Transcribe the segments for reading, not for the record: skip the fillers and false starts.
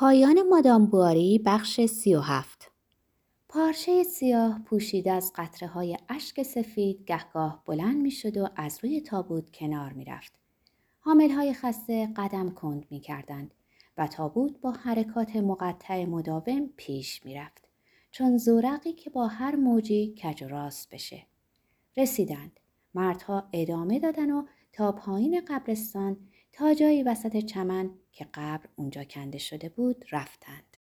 پایان مادام بواری بخش 37 پارچه سیاه پوشیده از قطره‌های اشک سفید گهگاه بلند می‌شد و از روی تابوت کنار می‌رفت. حامل‌های خسته قدم کند می‌کردند و تابوت با حرکات مقطع مداوم پیش می‌رفت چون زورقی که با هر موجی کج و راست بشه. رسیدند. مردها ادامه دادن و تا پایین قبرستان تا جایی وسط چمن که قبر اونجا کنده شده بود رفتند.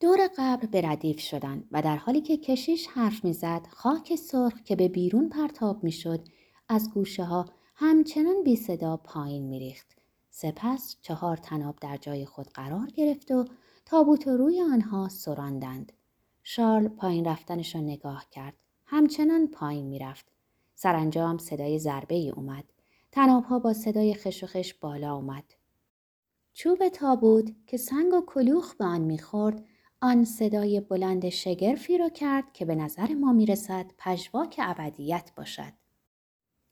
دور قبر به ردیف شدند و در حالی که کشیش حرف می‌زد، خاک سرخ که به بیرون پرتاب می‌شد از گوشه ها همچنان بی صدا پایین می‌ریخت. سپس 4 طناب در جای خود قرار گرفت و تابوت روی آنها سراندند. شارل پایین رفتنش را نگاه کرد. همچنان پایین می‌رفت. سرانجام صدای ضربه‌ای اومد. طناب‌ها با صدای خشوخش بالا آمد. چوب تابوت که سنگ و کلوخ به آن می‌خورد، آن صدای بلند شگرفی را کرد که به نظر ما می‌رسد پژواک ابدیت باشد.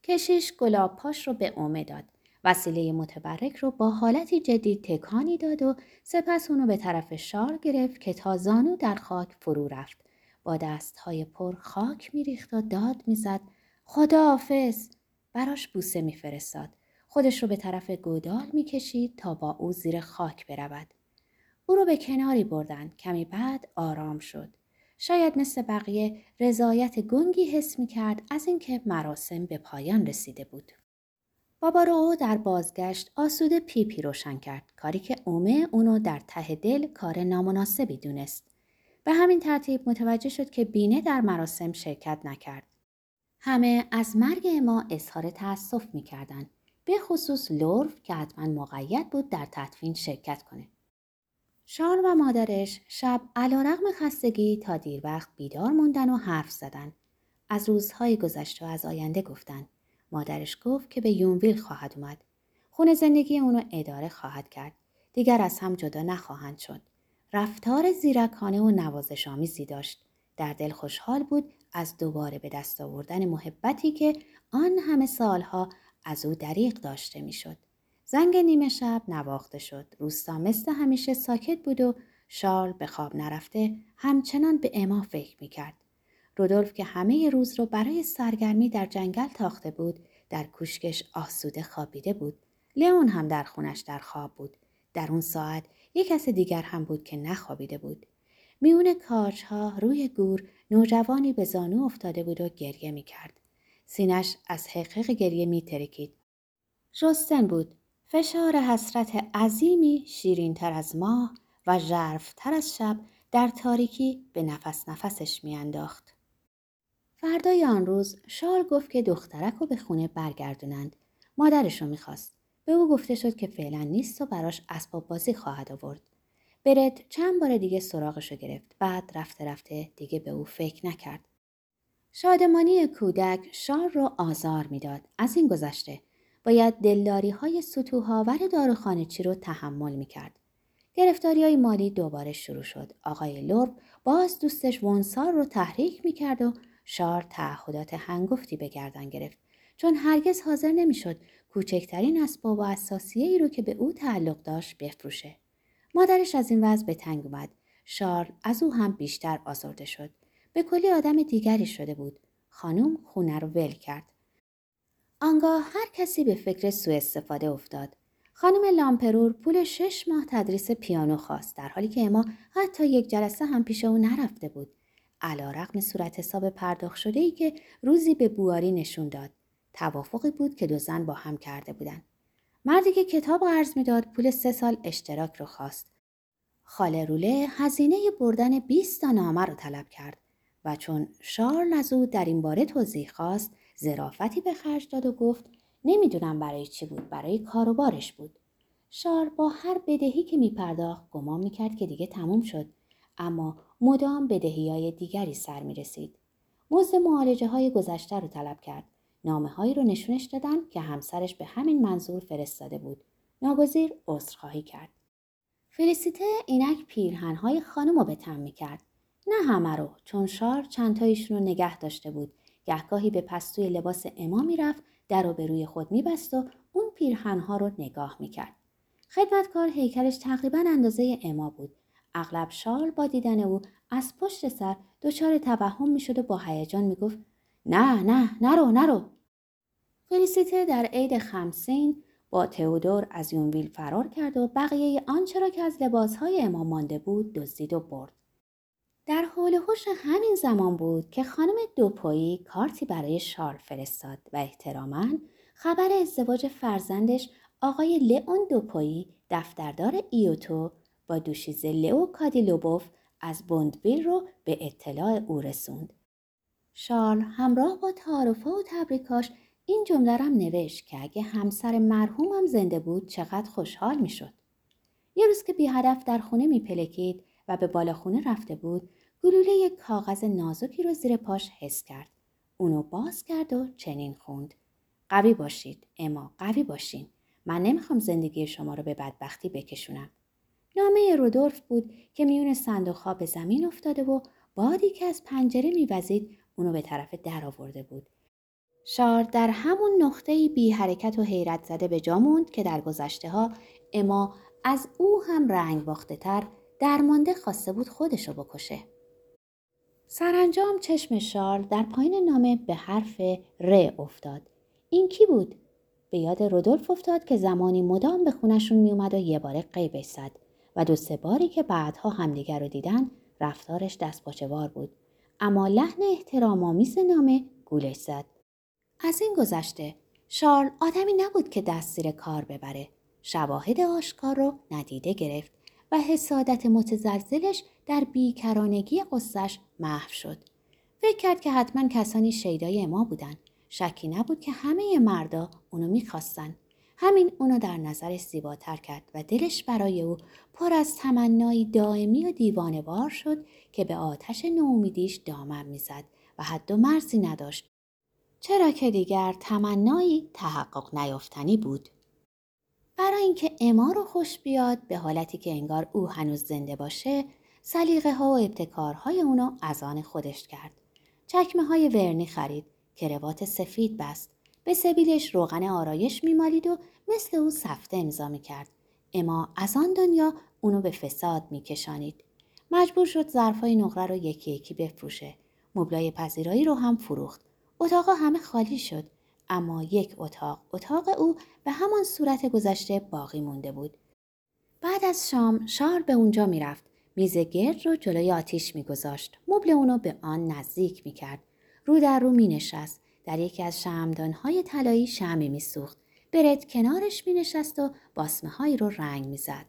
کشیش گلاب پاش رو به عمه داد. وسیله متبرک رو با حالتی جدی تکانی داد و سپس اونو به طرف شارل گرفت که تا زانو در خاک فرو رفت. با دست‌های پر خاک می‌ریخت و داد می‌زد: خداحافظ! براش بوسه می‌فرستاد. خودش رو به طرف گودال می‌کشید تا با او زیر خاک برود. او رو به کناری بردن. کمی بعد آرام شد. شاید مثل بقیه رضایت گنگی حس می‌کرد از اینکه مراسم به پایان رسیده بود. بابا رو در بازگشت آسوده پیپی روشن کرد، کاری که اومه اونو در ته دل کار نامناسبی دونست. به همین ترتیب متوجه شد که بینه در مراسم شرکت نکرد. همه از مرگ ما اظهار تأسف می‌کردند، به خصوص لورف که حتما مقید بود در تدفین شرکت کنه. شارل و مادرش شب علی‌رغم خستگی تا دیر وقت بیدار موندن و حرف زدن. از روزهای گذشته و از آینده گفتن. مادرش گفت که به یونویل خواهد اومد. خونه زندگی اونو اداره خواهد کرد. دیگر از هم جدا نخواهند شد. رفتار زیرکانه و نوازش‌آمیزی داشت. در دل خوشحال بود از دوباره به دست آوردن محبتی که آن همه سالها از او دریغ داشته میشد. زنگ نیمه شب نواخته شد. روستا مثل همیشه ساکت بود و شارل به خواب نرفته همچنان به اما فکر میکرد. رودولف که همه روز رو برای سرگرمی در جنگل تاخته بود، در کوشکش آسوده خوابیده بود. لئون هم در خونش در خواب بود. در اون ساعت یک کس دیگر هم بود که نخوابیده بود. میون کاج‌ها روی گور نوجوانی به زانو افتاده بود و گریه میکرد. سینش از حقیق گریه میترکید. رستن بود. فشار حسرت عظیمی شیرین‌تر از ماه و ژرف‌تر از شب در تاریکی به نفس نفسش میانداخت. فردای آن روز شارل گفت که دخترک رو به خونه برگردونند. مادرش رو میخواست. به او گفته شد که فعلا نیست و براش اسباب بازی خواهد آورد. برد چند بار دیگه سراغش رو گرفت. بعد رفته دیگه به او فکر نکرد. شادمانی کودک شارل رو آزار میداد. از این گذشته باید دلداری‌های ستوهاور داروخانه‌چی رو تحمل میکرد. گرفتاری‌های مالی دوباره شروع شد. آقای لورب باز دوستش ونسار رو تحریک میکرد و شارل تعهدات هنگفتی به گردن گرفت، چون هرگز حاضر نمیشد کوچکترین اسباب و اثاثیه‌ای رو که به او تعلق داشت بفروشه. مادرش از این وضع به تنگ اومد. شارل از او هم بیشتر آزرده شد. به کلی آدم دیگری شده بود. خانم خونه رو ول کرد. آنگاه هر کسی به فکر سوء استفاده افتاد. خانم لامپرور پول 6 ماه تدریس پیانو خواست، در حالی که اما حتی یک جلسه هم پیش او نرفته بود. علی‌رغم صورت حساب پرداخت شده‌ای که روزی به بواری نشون داد، توافقی بود که دو زن با هم کرده بودند. مردی که کتاب قرض می‌داد پول 3 سال اشتراک رو خواست. خاله روله هزینه بردن 20 تا نامه رو طلب کرد و چون شارل از او در این باره توضیح خواست، ظرافتی به خرج داد و گفت نمیدونم برای چی بود، برای کاروبارش بود. شارل با هر بدهی که میپرداخت گمان میکرد که دیگه تموم شد، اما مدام بدهی‌های دیگری سر میرسید. مزد معالجه‌های گذشته رو طلب کرد. نامه‌هایی رو نشونش دادن که همسرش به همین منظور فرستاده بود. ناگزیر عذرخواهی کرد. فلیسیته اینک پیرهن‌های خانم رو به تن میکرد. نه همه رو، چون شارل چند تایشون رو نگه داشته بود. گهگاهی به پستوی لباس اما میرفت، در رو به روی خود میبست و اون پیرهنها رو نگاه میکرد. خدمتکار هیکلش تقریباً اندازه اما بود. اغلب شارل با دیدن او از پشت سر دچار توهم میشد و با هیجان میگفت نه نرو. فلیسیته در عید خمسین با تئودور از یونویل فرار کرد و بقیه آنچه را که از لباسهای اما مانده بود دزدید و برد. در حول و حوش همین زمان بود که خانم دوپایی کارتی برای شارل فرستاد و احتراماً خبر ازدواج فرزندش آقای لئون دوپایی دفتردار ایوتو با دوشیزه لئو کادیلوبوف از بوندویل رو به اطلاع او رسوند. شارل همراه با تعارف‌ها و تبریکاش این جمله را هم نوشت که اگه همسر مرحومم زنده بود چقدر خوشحال میشد. یه روز که بی هدف در خونه میپلکید و به بالاخونه رفته بود، گلوله یک کاغذ نازکی رو زیر پاش حس کرد. اونو باز کرد و چنین خوند: قوی باشید، اما قوی باشین. من نمیخوام زندگی شما رو به بدبختی بکشونم. نامه رودولف بود که میون صندوق‌ها به زمین افتاده و بادی که از پنجره میوزید اونو به طرف در آورده بود. شارل در همون نقطه‌ای بی حرکت و حیرت زده به جا موند که در گذشته‌ها اما از او هم رنگ باخته‌تر درمانده خواسته بود خودشو بکشه. سرانجام چشم شارل در پایین نامه به حرف ر افتاد. این کی بود؟ به یاد رودولف افتاد که زمانی مدام به خونشون میومد و یه باره غیبش زد و دو سه باری که بعدها همدیگر رو دیدن رفتارش دستپاچه‌وار بود، اما لحن احترام‌آمیز نامه گولش زد. از این گذشته شارل آدمی نبود که دست زیر کار ببره. شواهد آشکار رو ندیده گرفت و حسادت متزلزلش در بیکرانگی غصه‌اش محو شد. فکر کرد که حتما کسانی شیدای ما بودن. شکی نبود که همه مردا اونو میخواستن. همین اونو در نظرش زیباتر کرد و دلش برای او پر از تمنایی دائمی و دیوانه‌وار شد که به آتش ناامیدیش دامن میزد و حد و مرزی نداشت، چرا که دیگر تمنایی تحقق نیافتنی بود. برای اینکه اما رو خوش بیاد به حالتی که انگار او هنوز زنده باشه، سلیقه‌ها و ابتکارهای اونو از آن خودش کرد. چکمه‌های ورنی خرید، کروات سفید بست، به سبیلش روغن آرایش میمالید و مثل او سفته امضا میکرد. اما از آن دنیا اونو به فساد میکشانید. مجبور شد ظرفای نقره رو یکی یکی بفروشه. مبلای پذیرایی رو هم فروخت. اتاقا همه خالی شد، اما یک اتاق او به همان صورت گذشته باقی مونده بود. بعد از شام شارل به اونجا میرفت. میز گرد رو جلوی آتیش میگذاشت. مبل اونو به آن نزدیک میکرد. رو در رو مینشست. در یکی از شمعدان‌های طلایی شمعی میسوخت. برد کنارش مینشست و باسمه‌هایی رو رنگ میزد.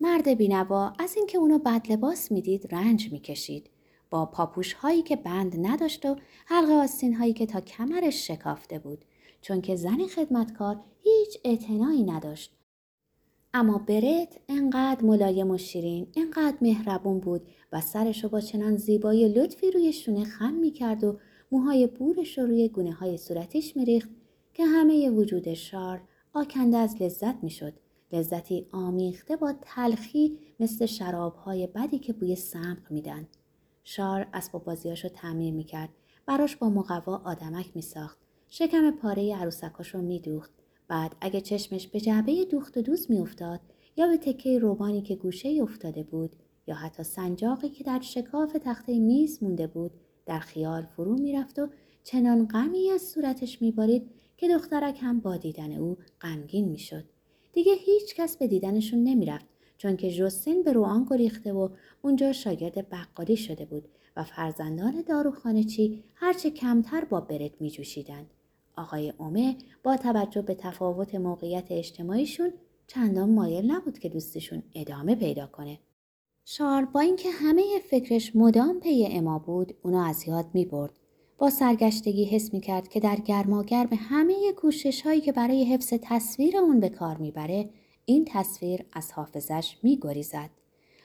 مرد بی‌نوا از اینکه اونو بد لباس میدید رنج میکشید. با پاپوش‌هایی که بند نداشت و حلقه آستین‌هایی که تا کمرش شکافته بود، چون که زن خدمتکار هیچ اعتنایی نداشت. اما برت انقدر ملایم و شیرین، انقدر مهربون بود و سرشو با چنان زیبایی لطفی روی شونه خم می‌کرد و موهای بورش رو روی گونه‌های صورتش می‌ریخت که همه وجود شارل آکنده از لذت می‌شد، لذتی آمیخته با تلخی مثل شراب‌های بدی که بوی سمق می‌دادن. شارل اسباب بازیاشو تعمیر میکرد، براش با مقوا آدمک میساخت، شکم پاره عروسکاشو میدوخت. بعد اگه چشمش به جعبه دوخت و دوز میافتاد یا به تکه روبانی که گوشه‌ای افتاده بود یا حتی سنجاقی که در شکاف تخته میز مونده بود، در خیال فرو میرفت و چنان غمی از صورتش میبارید که دخترک هم با دیدن او غمگین میشد. دیگه هیچ کس به دیدنشون نمیرفت، چون که ژوستین به روان گریخته و اونجا شاگرد بقالی شده بود و فرزندان داروخانه‌چی هرچه کمتر با برت می جوشیدند. آقای اومه با توجه به تفاوت موقعیت اجتماعیشون چندان مایل نبود که دوستشون ادامه پیدا کنه. شارل با اینکه همه فکرش مدام پی اما بود، اونو از یاد می برد. با سرگشتگی حس می کرد که در گرماگرم همه کوشش هایی که برای حفظ تصویر اون به کار می بره، این تصویر از حافظش میگریزد.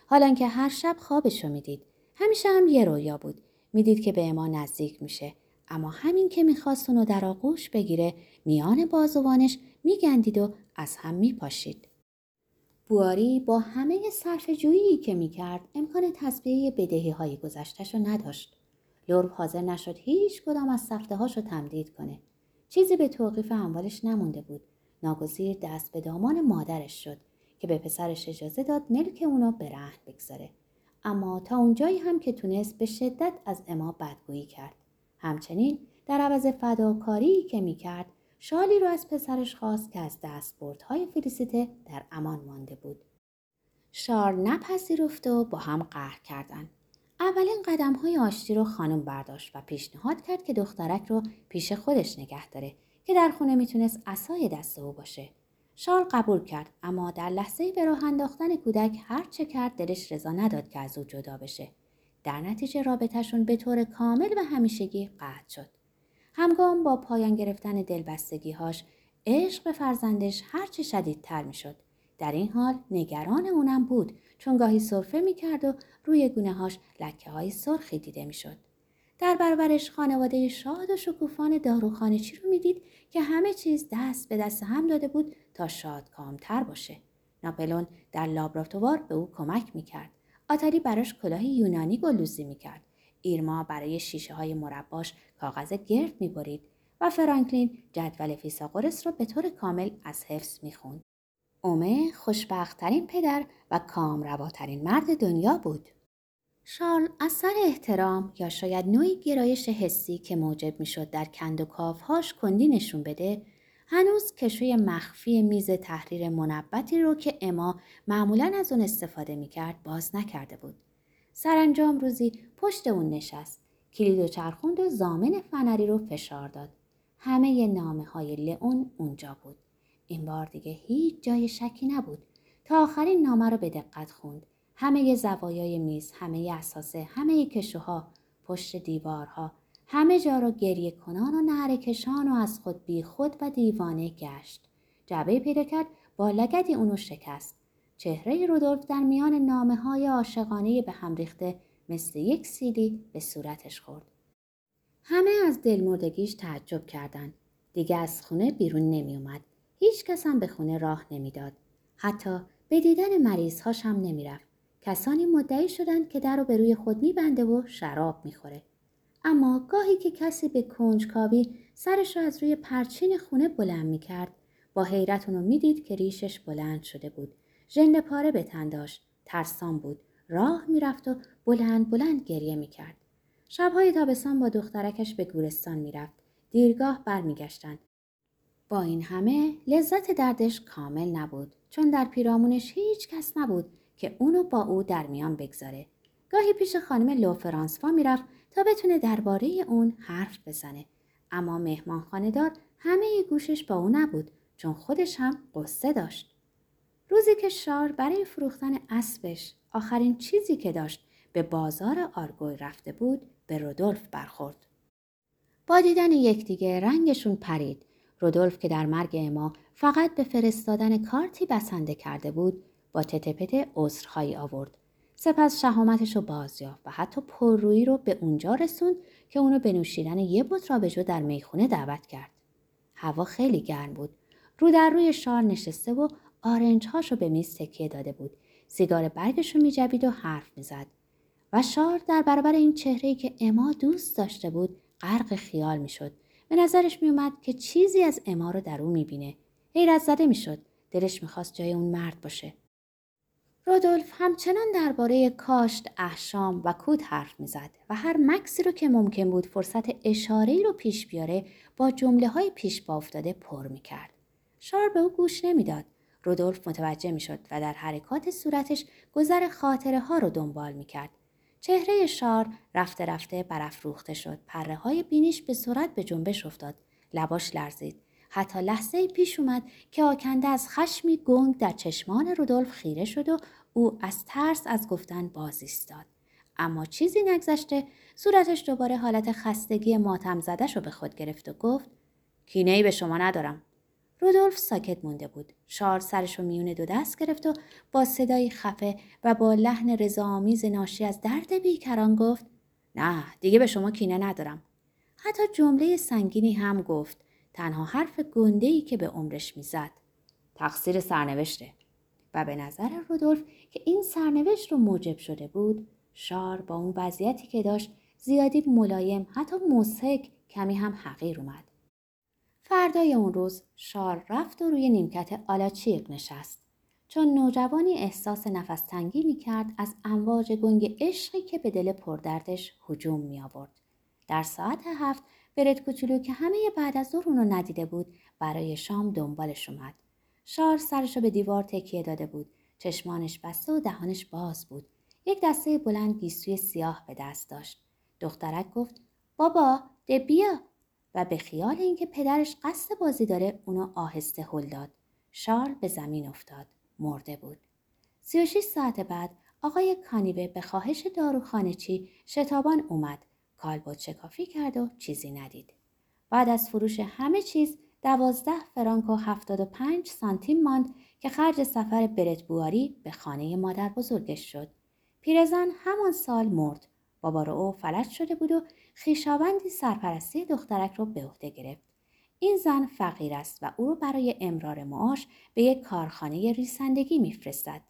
حالا که هر شب خوابشو میدید، همیشه هم یه رویا بود. میدید که به اما نزدیک میشه، اما همین که میخواست اونو در آغوش بگیره، میان بازوانش میگندید و از هم میپاشید. بواری با همه صرفه‌جویی که میکرد، امکان تسبیه بدهی‌های گذشته‌شو نداشت. لورب حاضر نشد هیچ کدام از سفته‌هاشو تمدید کنه. چیزی به توقیف اموالش نمونده بود. ناگزیر دست به دامان مادرش شد. که به پسرش اجازه داد ملک اونو به رهن بگذاره. اما تا اونجایی هم که تونست به شدت از اما بدگویی کرد. همچنین در عوض فداکاری که میکرد شالی رو از پسرش خواست که از دستبردهای فلیسیته در امان مانده بود. شارل نپذیرفت و با هم قهر کردند. اولین قدم‌های آشتی رو خانم برداشت و پیشنهاد کرد که دخترک رو پیش خودش نگه داره که در خونه میتونست عصای دست او باشه. شارل قبول کرد، اما در لحظه به راه انداختن کودک هر چه کرد دلش رضا نداد که از او جدا بشه. در نتیجه رابطه‌شون به طور کامل و همیشگی قطع شد. همگام با پایان گرفتن دلبستگی‌هاش، عشق به فرزندش هر چه شدیدتر می‌شد. در این حال نگران اونم بود، چون گاهی سرفه می‌کرد و روی گونه‌هاش لکه‌های سرخی دیده می‌شد. در برابرش خانواده شاد و شکوفان داروخانه‌چی رو می‌دید که همه چیز دست به دست هم داده بود تا شادکام‌تر باشه. ناپلون در لابراتوار به او کمک می‌کرد. آتالی براش کلاه یونانی گلوزی می‌کرد. ایرما برای شیشه‌های مرباش کاغذ گرد می‌برید و فرانکلین جدول فیثاغورس را به طور کامل از حفظ می‌خواند. اومه خوشبخت‌ترین پدر و کامرواترین مرد دنیا بود. شارل اثر احترام یا شاید نوعی گرایش حسی که موجب می‌شد در کند و کاف‌هاش کندی نشون بده، هنوز کشوی مخفی میز تحریر منبتی رو که اما معمولاً از اون استفاده می‌کرد باز نکرده بود. سرانجام روزی پشت اون نشست، کلید و چرخوند و زامن فنری رو فشار داد. همه نامه‌های لئون اونجا بود. این بار دیگه هیچ جای شکی نبود. تا آخرین نامه رو به دقت خوند. همه زوایای میز، همه اساسه، همه کشوها، پشت دیوارها، همه جا رو گریه کنان و نعره کشان و از خود بی خود و دیوانه گشت. جعبه پیدا کرد، با لگدی اونو شکست. چهره رودولف در میان نامه‌های عاشقانه به هم ریخته مثل یک سیلی به صورتش خورد. همه از دلمردگیش تعجب کردند. دیگه از خونه بیرون نمی‌اومد. هیچ کس هم به خونه راه نمی‌داد. حتی به دیدن مریض‌هاش هم نمی‌رفت. کسانی مدعی شدند که در رو به روی خود می‌بنده و شراب می‌خوره. اما گاهی که کسی به کنجکاوی سرش رو از روی پرچین خونه بلند می‌کرد، با حیرت اون رو می‌دید که ریشش بلند شده بود. ژنده پاره به تن داشت، ترسان بود، راه میرفت و بلند بلند گریه میکرد. شبهای تابستان با دخترکش به گورستان میرفت، دیرگاه برمیگشتند. با این همه لذت دردش کامل نبود، چون در پیرامونش هیچ کس نبود که اونو با او در میان بگذاره. گاهی پیش خانم لو فرانسوا میرفت تا بتونه درباره اون حرف بزنه، اما مهمانخانه دار همه گوشش با او نبود، چون خودش هم قصه داشت. روزی که شارل برای فروختن اسبش آخرین چیزی که داشت به بازار آرگوی رفته بود، به رودولف برخورد. با دیدن یکدیگه رنگشون پرید. رودولف که در مرگ اما فقط به فرستادن کارتی بسنده کرده بود، با تتپت عذرخواهی آورد. سپس شهامتش رو بازیافت و حتی پررویی رو به اونجا رسوند که اونو به نوشیدن یه بط رابجو در میخونه دعوت کرد. هوا خیلی گرم بود. رو در روی شارل نشسته و آرنج هاشو به میز تکیه داده بود. سیگار برگشو میجوید و حرف میزد. و شارل در برابر این چهره‌ای که اما دوست داشته بود غرق خیال میشد. به نظرش میومد که چیزی از اما رو در او میبینه. حیرت زده میشد. دلش میخواست جای اون مرد باشه. رودولف همچنان درباره کاشت، احشام و کود حرف میزد و هر مکسی رو که ممکن بود فرصت اشاره‌ای رو پیش بیاره، با جمله‌های پیش با افتاده پر میکرد. شارل به او گوش نمیداد. رودولف متوجه می شد و در حرکات صورتش گذر خاطره ها رو دنبال می کرد. چهره شارل رفته رفته برافروخته شد. پره های بینیش به سرعت به جنبش افتاد. لباش لرزید. حتی لحظه پیش اومد که آکنده از خشمی گنگ در چشمان رودولف خیره شد و او از ترس از گفتن باز ایستاد. اما چیزی نگذشته صورتش دوباره حالت خستگی ماتم زدش رو به خود گرفت و گفت: کینه‌ای به شما ندارم. رودولف ساکت مونده بود. شارل سرش رو میون دو دست گرفت و با صدای خفه و با لحن رضاآمیز ناشی از درد بیکران گفت: نه دیگه به شما کینه ندارم. حتی جمله سنگینی هم گفت، تنها حرف گنده‌ای که به عمرش میزد: تقصیر سرنوشته. و به نظر رودولف که این سرنوشت رو موجب شده بود، شارل با اون وضعیتی که داشت زیادی ملایم، حتی مضحک، کمی هم حقیر اومد. فردای اون روز شارل رفت و روی نیمکت آلاچیق نشست. چون نوجوانی احساس نفس تنگی می کرد از امواج گنگ عشقی که به دل پردردش هجوم می آورد. در ساعت 7 برد کوچولو که همه بعد از ظهر اونو ندیده بود برای شام دنبالش اومد. شار سرشو به دیوار تکیه داده بود. چشمانش بسته و دهانش باز بود. یک دسته بلند گیسوی سیاه به دست داشت. دخترک گفت بابا دبیا و به خیال اینکه پدرش قصد بازی داره اونو آهسته هل داد. شار به زمین افتاد. مرده بود. 36 ساعت بعد آقای کانیوه به خواهش داروخانه‌چی شتابان اومد. کالبد شکافی کرد و چیزی ندید. بعد از فروش همه چیز 12 فرانک و 75 سانتیم ماند که خرج سفر برت بواری به خانه مادر بزرگش شد. پیرزن همان سال مرد. بابا رو او فلج شده بود و خویشاوندی سرپرستی دخترک رو به عهده گرفت. این زن فقیر است و او رو برای امرار معاش به یک کارخانه ریسندگی میفرستد.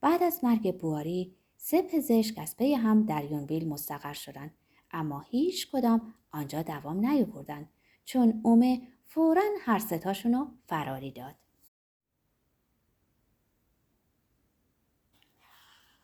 بعد از مرگ بواری 3 پزشک از پی هم در یونویل مستقر شدند، اما هیچ کدام آنجا دوام نیاوردند چون اومه فوراً هر سه تاشون رو فراری داد.